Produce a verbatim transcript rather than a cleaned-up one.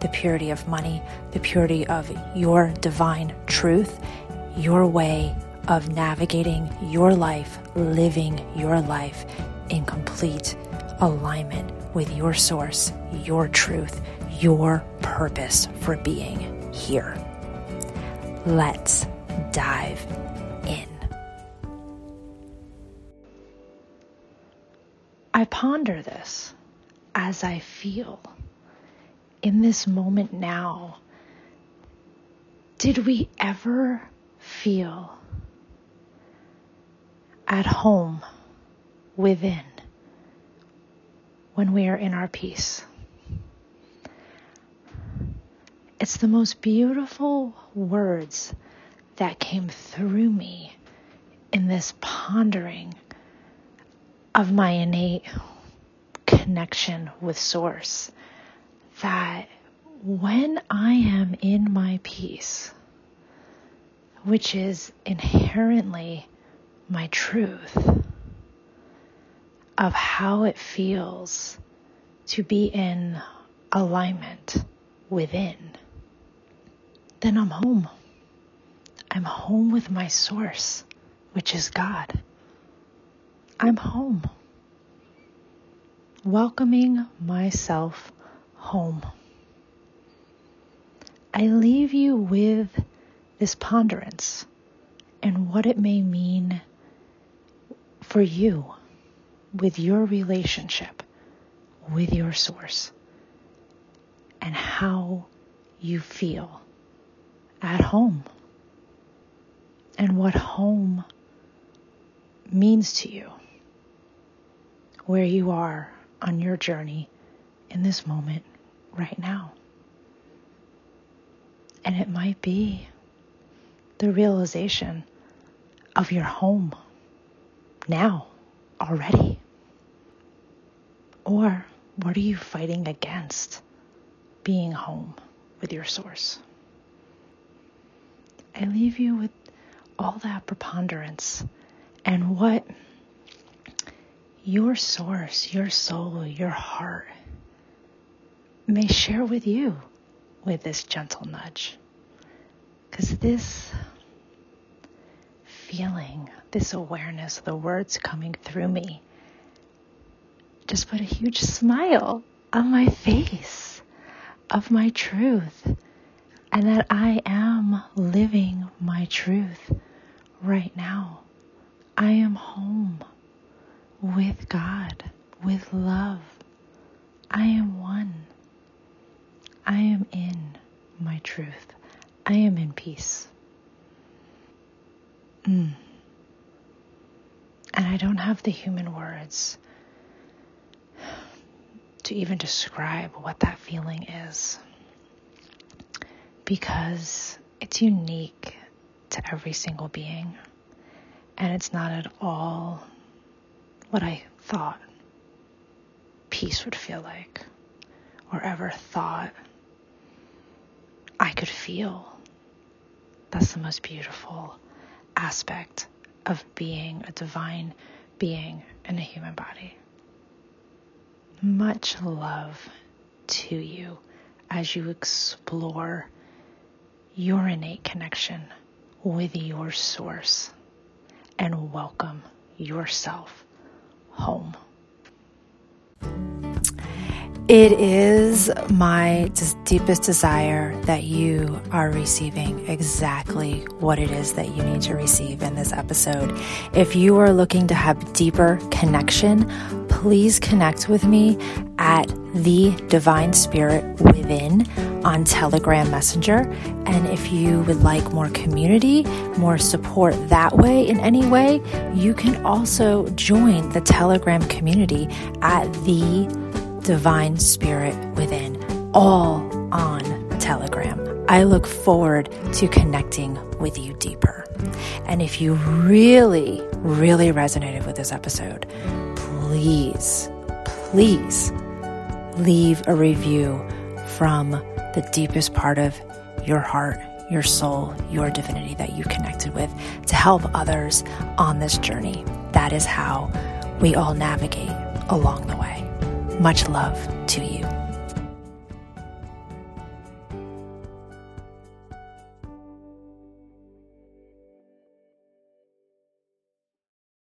the purity of money, the purity of your divine truth, your way of navigating your life, living your life in complete alignment with your source, your truth, your purpose for being here. Let's dive in. I ponder this as I feel. In this moment now, did we ever feel at home within when we are in our peace? It's the most beautiful words that came through me in this pondering of my innate connection with Source. That when I am in my peace, which is inherently my truth of how it feels to be in alignment within, then I'm home. I'm home with my source, which is God. I'm home, welcoming myself home. I leave you with this ponderance and what it may mean for you with your relationship with your source and how you feel at home and what home means to you, where you are on your journey in this moment right now. And it might be the realization of your home now already. Or what are you fighting against being home with your source? I leave you with all that preponderance and what your source, your soul, your heart may share with you with this gentle nudge. Because this feeling, this awareness, the words coming through me just put a huge smile on my face of my truth and that I am living my truth right now. I am home with God, with love. I am one. I am in my truth. I am in peace. Mm. And I don't have the human words to even describe what that feeling is, because it's unique to every single being, and it's not at all what I thought peace would feel like or ever thought I could feel. That's the most beautiful aspect of being a divine being in a human body. Much love to you as you explore your innate connection with your source and welcome yourself home. It is my deepest desire that you are receiving exactly what it is that you need to receive in this episode. If you are looking to have deeper connection, please connect with me at The Divine Spirit Within on Telegram Messenger. And if you would like more community, more support that way in any way, you can also join the Telegram community at The Divine Spirit Within, all on Telegram. I look forward to connecting with you deeper. And if you really, really resonated with this episode, please, please leave a review from the deepest part of your heart, your soul, your divinity that you connected with to help others on this journey. That is how we all navigate along the way. Much love to you.